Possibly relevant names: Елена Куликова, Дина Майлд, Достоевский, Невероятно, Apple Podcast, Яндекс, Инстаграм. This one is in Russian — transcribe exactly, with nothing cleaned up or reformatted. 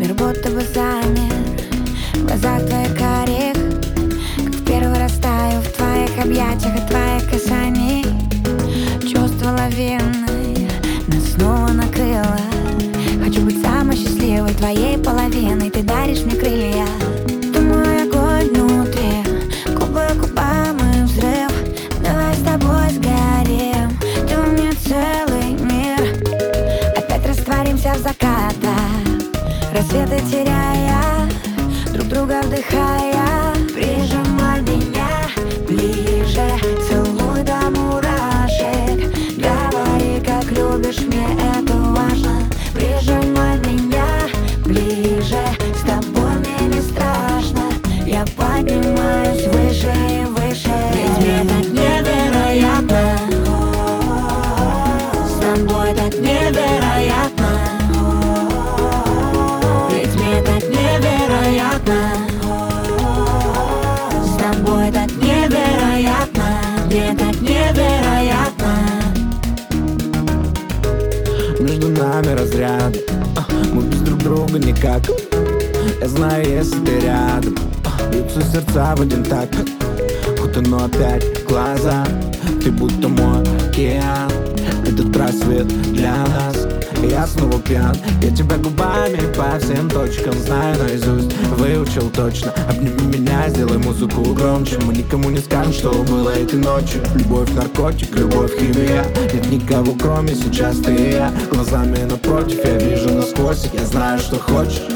Мир будто бы замер в глазах твоих орех, как в первый раз таю в твоих объятиях и твоих касаний. Чувство лавины нас снова накрыло. Хочу быть самой счастливой твоей половиной. Ты даришь мне крылья. Ты мой огонь внутри, губы к губам и взрыв. Давай с тобой сгорим, ты у меня цель. Заката, рассветы теряя, друг друга вдыхая, прижимай меня ближе, целуй до мурашек, говори, как любишь, мне это важно, прижимай меня ближе, с тобой мне не страшно, я поднимаюсь выше и выше, ведь мне так невероятно, с тобой так невероятно. С тобой так невероятно, мне так невероятно. Между нами разряд, мы без друг друга никак. Я знаю, если ты рядом, бьются сердца в один такт. Хоть оно опять глаза, ты будто мой океан. Этот рассвет для нас, я снова пьян. Я тебя губами по всем точкам знаю наизусть, выучил точно. Обними меня, сделай музыку громче. Мы никому не скажем, что было этой ночью. Любовь, наркотик, любовь, химия. Нет никого, кроме сейчас ты и я. Глазами напротив, я вижу насквозь. Я знаю, что хочешь.